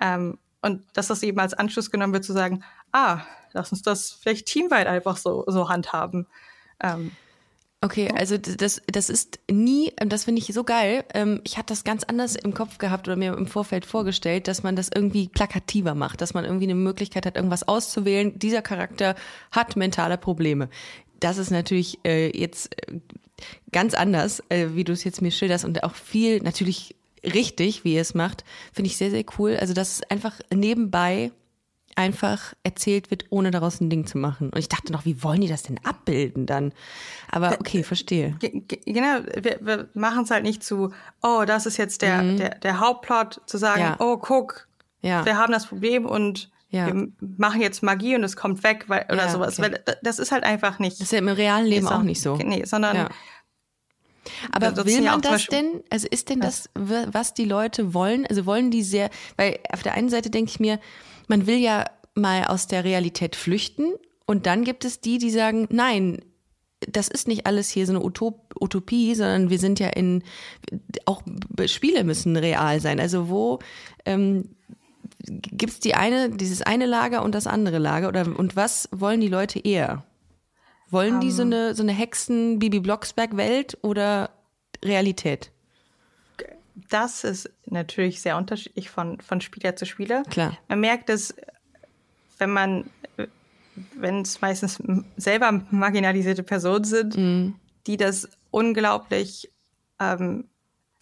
ähm, und dass das eben als Anschluss genommen wird, zu sagen, ah, lass uns das vielleicht teamweit einfach so, so handhaben. Ähm, okay, so. Also das, das ist nie, das finde ich so geil. Ich hatte das ganz anders im Kopf gehabt oder mir im Vorfeld vorgestellt, dass man das irgendwie plakativer macht, dass man irgendwie eine Möglichkeit hat, irgendwas auszuwählen. Dieser Charakter hat mentale Probleme. Das ist natürlich äh, jetzt ganz anders, äh, wie du es jetzt mir schilderst und auch viel natürlich richtig, wie ihr es macht, finde ich sehr, sehr cool. Also, dass es einfach nebenbei einfach erzählt wird, ohne daraus ein Ding zu machen. Und ich dachte noch, wie wollen die das denn abbilden dann? Aber okay, verstehe. Genau, wir, wir machen es halt nicht zu, oh, das ist jetzt der, mhm. der, der Hauptplot, zu sagen, ja. oh, guck, ja. wir haben das Problem und ja. wir machen jetzt Magie und es kommt weg weil, oder ja, sowas. Okay. Weil das ist halt einfach nicht. Das ist ja im realen Leben auch, auch nicht so. Nee, sondern ja. Aber also will man das denn, also ist denn das, was die Leute wollen? Also wollen die sehr, weil auf der einen Seite denke ich mir, man will ja mal aus der Realität flüchten und dann gibt es die, die sagen, nein, das ist nicht alles hier so eine Utop- Utopie, sondern wir sind ja in, auch Spiele müssen real sein. Also wo ähm, gibt es die eine, dieses eine Lager und das andere Lager oder und was wollen die Leute eher? Wollen die um, so eine, so eine Hexen-Bibi-Blocksberg-Welt oder Realität? Das ist natürlich sehr unterschiedlich von, von Spieler zu Spieler. Klar. Man merkt es, wenn man, wenn es meistens selber marginalisierte Personen sind, mhm. die das unglaublich ähm,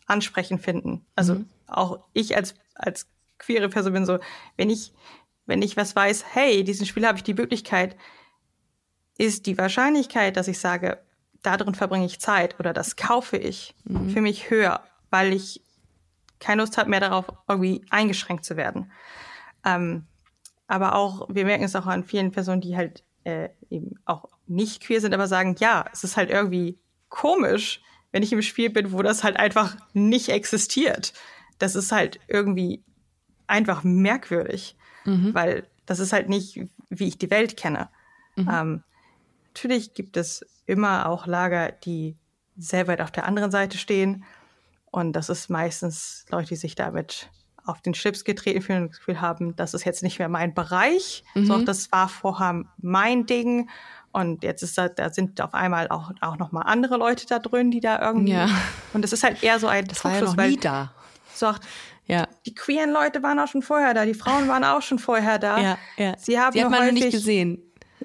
ansprechend finden. Also mhm. auch ich als, als queere Person bin so, wenn ich, wenn ich was weiß, hey, diesen Spieler habe ich die Möglichkeit, ist die Wahrscheinlichkeit, dass ich sage, darin verbringe ich Zeit oder das kaufe ich, mhm. für mich höher, weil ich keine Lust habe mehr darauf, irgendwie eingeschränkt zu werden. Ähm, aber auch, wir merken es auch an vielen Personen, die halt äh, eben auch nicht queer sind, aber sagen, ja, es ist halt irgendwie komisch, wenn ich im Spiel bin, wo das halt einfach nicht existiert. Das ist halt irgendwie einfach merkwürdig, mhm. weil das ist halt nicht, wie ich die Welt kenne. Mhm. Ähm, Natürlich gibt es immer auch Lager, die sehr weit auf der anderen Seite stehen. Und das ist meistens Leute, die sich damit auf den Schlips getreten fühlen und das Gefühl haben, das ist jetzt nicht mehr mein Bereich, mhm. sondern das war vorher mein Ding. Und jetzt ist da, da sind auf einmal auch, auch nochmal andere Leute da drin, die da irgendwie. Ja. Und es ist halt eher so ein das war ja noch nie da. Sagt, ja. Die queeren Leute waren auch schon vorher da, die Frauen waren auch schon vorher da. Ja, ja. Sie haben die hat man häufig noch nicht gesehen.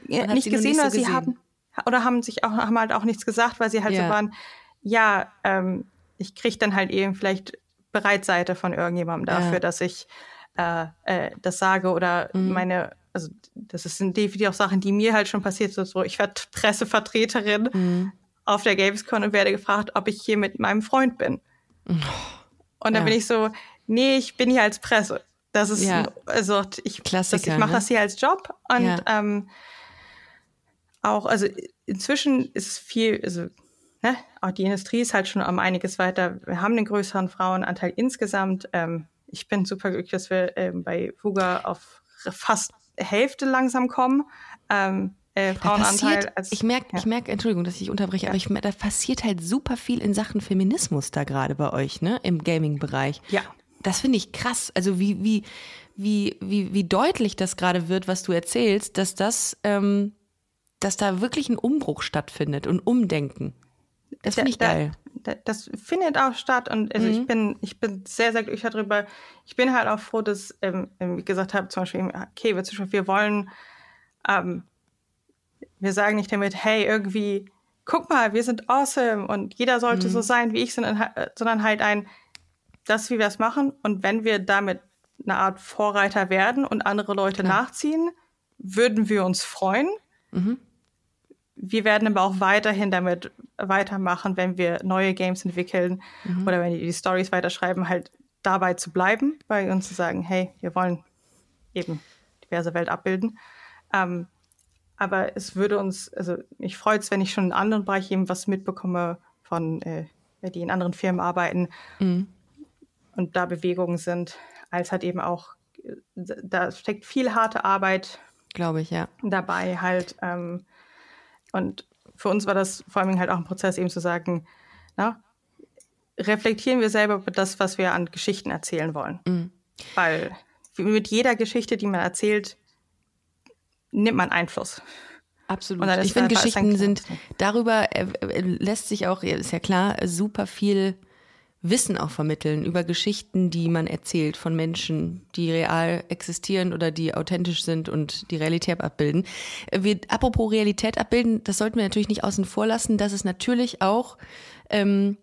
Ja, nicht gesehen, nicht so oder sie gesehen. haben oder haben sich auch haben halt auch nichts gesagt, weil sie halt yeah. so waren, ja, ähm, ich kriege dann halt eben vielleicht Bereitseite von irgendjemandem dafür, yeah. dass ich äh, äh, das sage oder mm. meine, also das sind definitiv auch Sachen, die mir halt schon passiert sind, so ich war Pressevertreterin mm. auf der Gamescom und werde gefragt, ob ich hier mit meinem Freund bin. Oh, und dann ja. bin ich so, nee, ich bin hier als Presse. Das ist ja. also ich, Klassiker, das, ich mache ne? das hier als Job und ja. ähm, auch, also inzwischen ist viel, also ne, auch die Industrie ist halt schon um einiges weiter. Wir haben einen größeren Frauenanteil insgesamt. Ähm, ich bin super glücklich, dass wir ähm, bei Wooga auf fast Hälfte langsam kommen. Ähm, äh, Frauenanteil. Passiert, als, ich merke, ja. ich merke, Entschuldigung, dass ich unterbreche, ja. aber ich, da passiert halt super viel in Sachen Feminismus da gerade bei euch, ne, im Gaming-Bereich. Ja. das finde ich krass. Also wie, wie, wie, wie, wie deutlich das gerade wird, was du erzählst, dass das, ähm, dass da wirklich ein Umbruch stattfindet und Umdenken. Das finde ich da, geil. Da, das findet auch statt und also mhm. ich bin, ich bin sehr, sehr glücklich darüber. Ich bin halt auch froh, dass ähm, ich gesagt habe, zum Beispiel, okay, wir wollen, ähm, wir sagen nicht damit, hey, irgendwie, guck mal, wir sind awesome und jeder sollte mhm. so sein wie ich, sondern, sondern halt ein, das, wie wir es machen und wenn wir damit eine Art Vorreiter werden und andere Leute Klar. nachziehen, würden wir uns freuen. Mhm. Wir werden aber auch weiterhin damit weitermachen, wenn wir neue Games entwickeln mhm. oder wenn die, die Storys weiterschreiben, halt dabei zu bleiben, bei uns zu sagen, hey, wir wollen eben diverse Welt abbilden. Ähm, aber es würde uns, also mich freut es, wenn ich schon in anderen Bereichen eben was mitbekomme von, äh, die in anderen Firmen arbeiten mhm. und da Bewegungen sind, als halt eben auch, da steckt viel harte Arbeit, glaube ich, ja, dabei halt, ähm, und für uns war das vor allem halt auch ein Prozess, eben zu sagen, na, reflektieren wir selber über das, was wir an Geschichten erzählen wollen. Mhm. Weil mit jeder Geschichte, die man erzählt, nimmt man Einfluss. Absolut. Ich finde, Geschichten sind, darüber lässt sich auch, ist ja klar, super viel Wissen auch vermitteln über Geschichten, die man erzählt von Menschen, die real existieren oder die authentisch sind und die Realität abbilden. Wir, apropos Realität abbilden, das sollten wir natürlich nicht außen vor lassen, dass es natürlich auch ähm,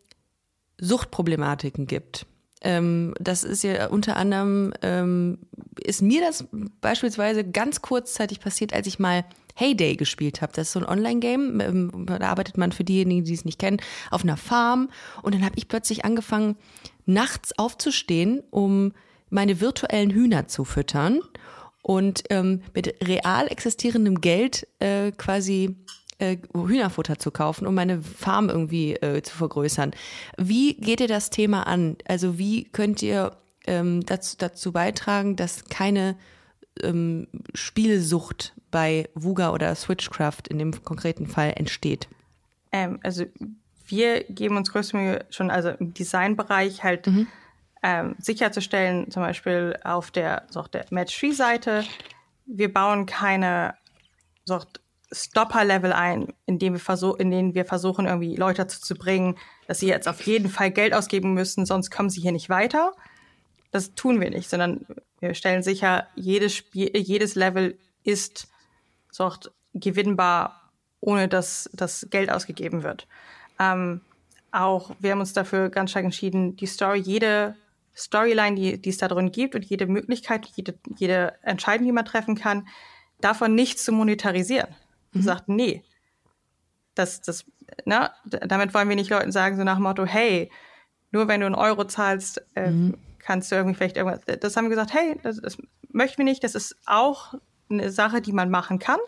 Suchtproblematiken gibt. Ähm, das ist ja unter anderem, ähm, ist mir das beispielsweise ganz kurzzeitig passiert, als ich mal Hay Day gespielt habe. Das ist so ein Online-Game, da arbeitet man, für diejenigen, die es nicht kennen, auf einer Farm. Und dann habe ich plötzlich angefangen, nachts aufzustehen, um meine virtuellen Hühner zu füttern und ähm, mit real existierendem Geld äh, quasi äh, Hühnerfutter zu kaufen, um meine Farm irgendwie äh, zu vergrößern. Wie geht ihr das Thema an? Also wie könnt ihr ähm, dazu, dazu beitragen, dass keine ähm, Spielsucht bei Wooga oder Switchcraft in dem konkreten Fall entsteht? Ähm, also wir geben uns größte Mühe schon, also im Designbereich halt mhm. ähm, sicherzustellen, zum Beispiel auf der, so auf der Match-Tree-Seite, wir bauen keine so Stopper-Level ein, in denen wir, versuch, in denen wir versuchen, irgendwie Leute dazu zu bringen, dass sie jetzt auf jeden Fall Geld ausgeben müssen, sonst kommen sie hier nicht weiter. Das tun wir nicht, sondern wir stellen sicher, jedes Spiel, jedes Level ist so gewinnbar, ohne dass das Geld ausgegeben wird. Ähm, auch wir haben uns dafür ganz stark entschieden, die Story, jede Storyline, die, die es da drin gibt und jede Möglichkeit, jede, jede Entscheidung, die man treffen kann, davon nicht zu monetarisieren. Mhm. Wir sagten, nee, das, das, na, damit wollen wir nicht Leuten sagen, so nach dem Motto, hey, nur wenn du einen Euro zahlst, äh, mhm. kannst du irgendwie vielleicht irgendwas. Das haben wir gesagt, hey, das, das möchten wir nicht, das ist auch eine Sache, die man machen kann.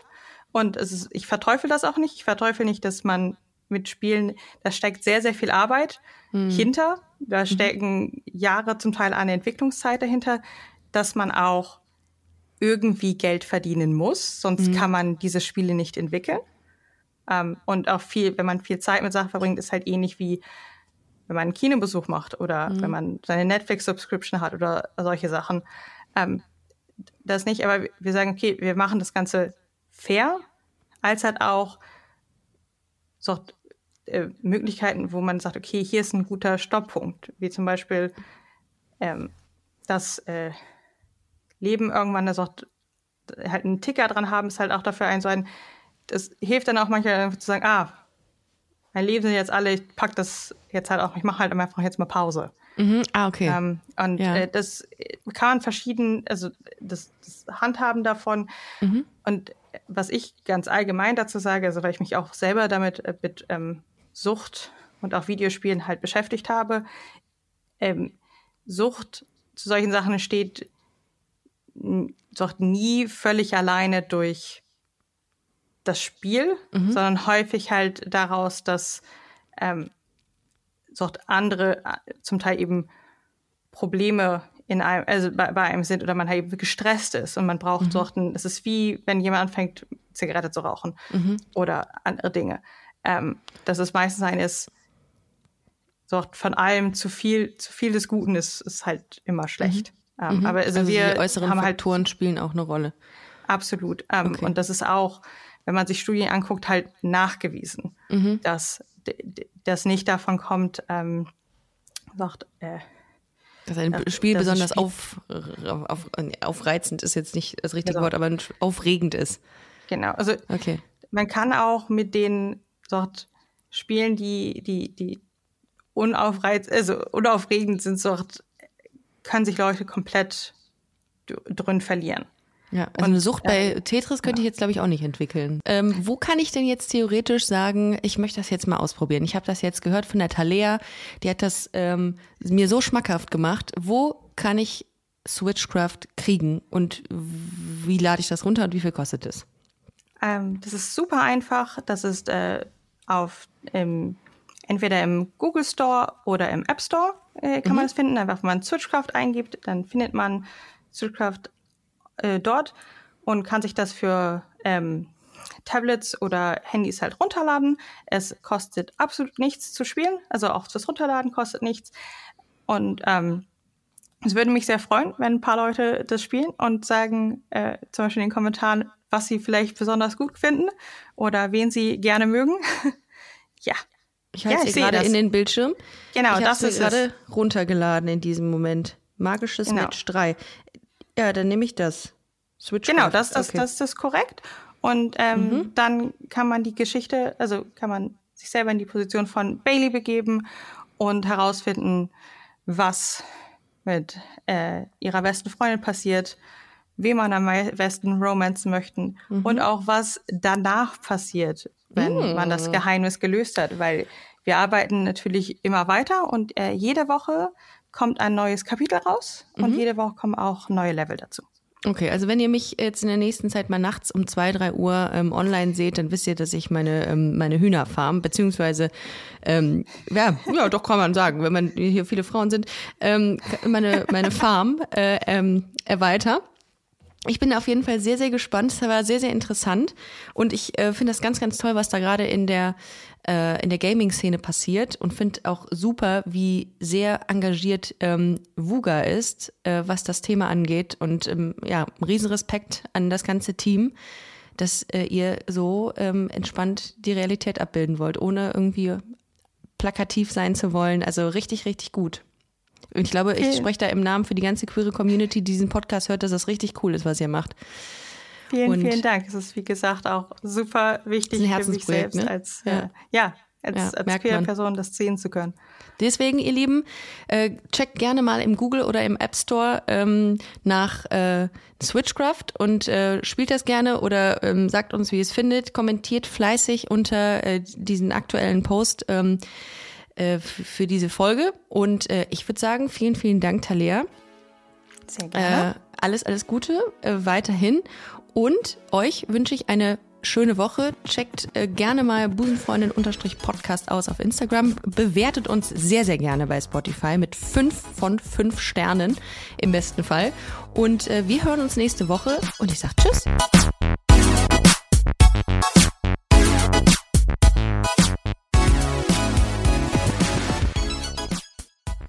Und es ist, ich verteufel das auch nicht. Ich verteufel nicht, dass man mit Spielen, da steckt sehr, sehr viel Arbeit mhm. hinter. Da stecken Jahre zum Teil an Entwicklungszeit dahinter, dass man auch irgendwie Geld verdienen muss. Sonst mhm. kann man diese Spiele nicht entwickeln. Ähm, und auch viel, wenn man viel Zeit mit Sachen verbringt, ist halt ähnlich wie, wenn man einen Kinobesuch macht oder mhm. wenn man seine Netflix-Subscription hat oder solche Sachen. Ähm, Das nicht, aber wir sagen, okay, wir machen das Ganze fair, als halt auch so, äh, Möglichkeiten, wo man sagt, okay, hier ist ein guter Stopppunkt, wie zum Beispiel ähm, das äh, Leben irgendwann, das auch, halt einen Ticker dran haben, ist halt auch dafür ein, so ein, das hilft dann auch manchmal zu sagen, ah, mein Leben sind jetzt alle, ich pack das jetzt halt auch, ich mache halt einfach jetzt mal Pause. Mhm. Ah, okay. Ähm, und ja. äh, das kann man verschieden, also das, das Handhaben davon. Mhm. Und was ich ganz allgemein dazu sage, also weil ich mich auch selber damit äh, mit ähm, Sucht und auch Videospielen halt beschäftigt habe, ähm, Sucht zu solchen Sachen entsteht n- Sucht nie völlig alleine durch das Spiel, mhm. sondern häufig halt daraus, dass ähm, so andere zum Teil eben Probleme in einem, also bei, bei einem sind oder man halt eben gestresst ist und man braucht mhm. Sorten, es ist wie, wenn jemand anfängt, Zigarette zu rauchen mhm. oder andere Dinge. Ähm, dass es meistens ein ist, so von allem zu viel, zu viel des Guten ist, ist halt immer schlecht. Mhm. Ähm, mhm. Aber also also wir die äußeren haben Faktoren halt, spielen auch eine Rolle. Absolut. Ähm, okay. Und das ist auch, wenn man sich Studien anguckt, halt nachgewiesen, mhm. dass das nicht davon kommt, ähm, sagt, äh, dass ein das, Spiel das besonders Spiel auf, auf, aufreizend ist jetzt nicht das richtige also, Wort, aber aufregend ist. Genau. Also okay. Man kann auch mit den sagt, Spielen, die, die, die unaufreiz, also unaufregend sind, sagt, können sich Leute komplett d- drin verlieren. Ja, also und, eine Sucht bei äh, Tetris könnte ja. ich jetzt, glaube ich, auch nicht entwickeln. Ähm, wo kann ich denn jetzt theoretisch sagen, ich möchte das jetzt mal ausprobieren? Ich habe das jetzt gehört von der Thalea, die hat das ähm, mir so schmackhaft gemacht. Wo kann ich Switchcraft kriegen und wie lade ich das runter und wie viel kostet es? Ähm, das ist super einfach. Das ist äh, auf ähm, entweder im Google Store oder im App Store äh, kann mhm. man das finden. Einfach, wenn man Switchcraft eingibt, dann findet man Switchcraft dort und kann sich das für ähm, Tablets oder Handys halt runterladen. Es kostet absolut nichts zu spielen, also auch das Runterladen kostet nichts. Und ähm, es würde mich sehr freuen, wenn ein paar Leute das spielen und sagen, äh, zum Beispiel in den Kommentaren, was sie vielleicht besonders gut finden oder wen sie gerne mögen. Ja. Ich halte ja, sie gerade das. in den Bildschirm. Genau, ich das ist gerade runtergeladen in diesem Moment. Magisches genau. Match drei. Ja, dann nehme ich das. Switch. Genau, das, das, okay. das, das ist korrekt. Und ähm, mhm. dann kann man die Geschichte, also kann man sich selber in die Position von Bailey begeben und herausfinden, was mit äh, ihrer besten Freundin passiert, wem man am besten romanzen möchten mhm. und auch was danach passiert, wenn mhm. man das Geheimnis gelöst hat. Weil wir arbeiten natürlich immer weiter und äh, jede Woche kommt ein neues Kapitel raus und mhm. jede Woche kommen auch neue Level dazu. Okay, also wenn ihr mich jetzt in der nächsten Zeit mal nachts um zwei, drei Uhr ähm, online seht, dann wisst ihr, dass ich meine, ähm, meine Hühnerfarm, beziehungsweise, ähm, ja, ja, doch kann man sagen, wenn man hier viele Frauen sind, ähm, meine, meine Farm äh, ähm, erweitere. Ich bin auf jeden Fall sehr, sehr gespannt. Es war sehr, sehr interessant. Und ich äh, finde das ganz, ganz toll, was da gerade in der, äh, in der Gaming-Szene passiert. Und finde auch super, wie sehr engagiert ähm, Wooga ist, äh, was das Thema angeht. Und ähm, ja, riesen Respekt an das ganze Team, dass äh, ihr so ähm, entspannt die Realität abbilden wollt, ohne irgendwie plakativ sein zu wollen. Also richtig, richtig gut. Ich glaube, ich spreche da im Namen für die ganze queere Community, die diesen Podcast hört, dass das richtig cool ist, was ihr macht. Vielen, und vielen Dank. Es ist, wie gesagt, auch super wichtig für mich selbst, ne? als, ja. Äh, ja, als, ja, als queere man. Person das sehen zu können. Deswegen, ihr Lieben, äh, checkt gerne mal im Google oder im App Store ähm, nach äh, Switchcraft und äh, spielt das gerne oder ähm, sagt uns, wie ihr es findet. Kommentiert fleißig unter äh, diesen aktuellen Post. Ähm, für diese Folge und äh, ich würde sagen, vielen, vielen Dank, Thalea. Sehr gerne. Äh, alles, alles Gute äh, weiterhin und euch wünsche ich eine schöne Woche. Checkt äh, gerne mal Busenfreundin-Podcast aus auf Instagram. Bewertet uns sehr, sehr gerne bei Spotify mit fünf von fünf Sternen im besten Fall und äh, wir hören uns nächste Woche und ich sage tschüss.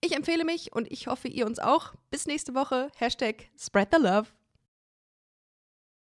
Ich empfehle mich und ich hoffe, ihr uns auch. Bis nächste Woche. Hashtag Spread the Love.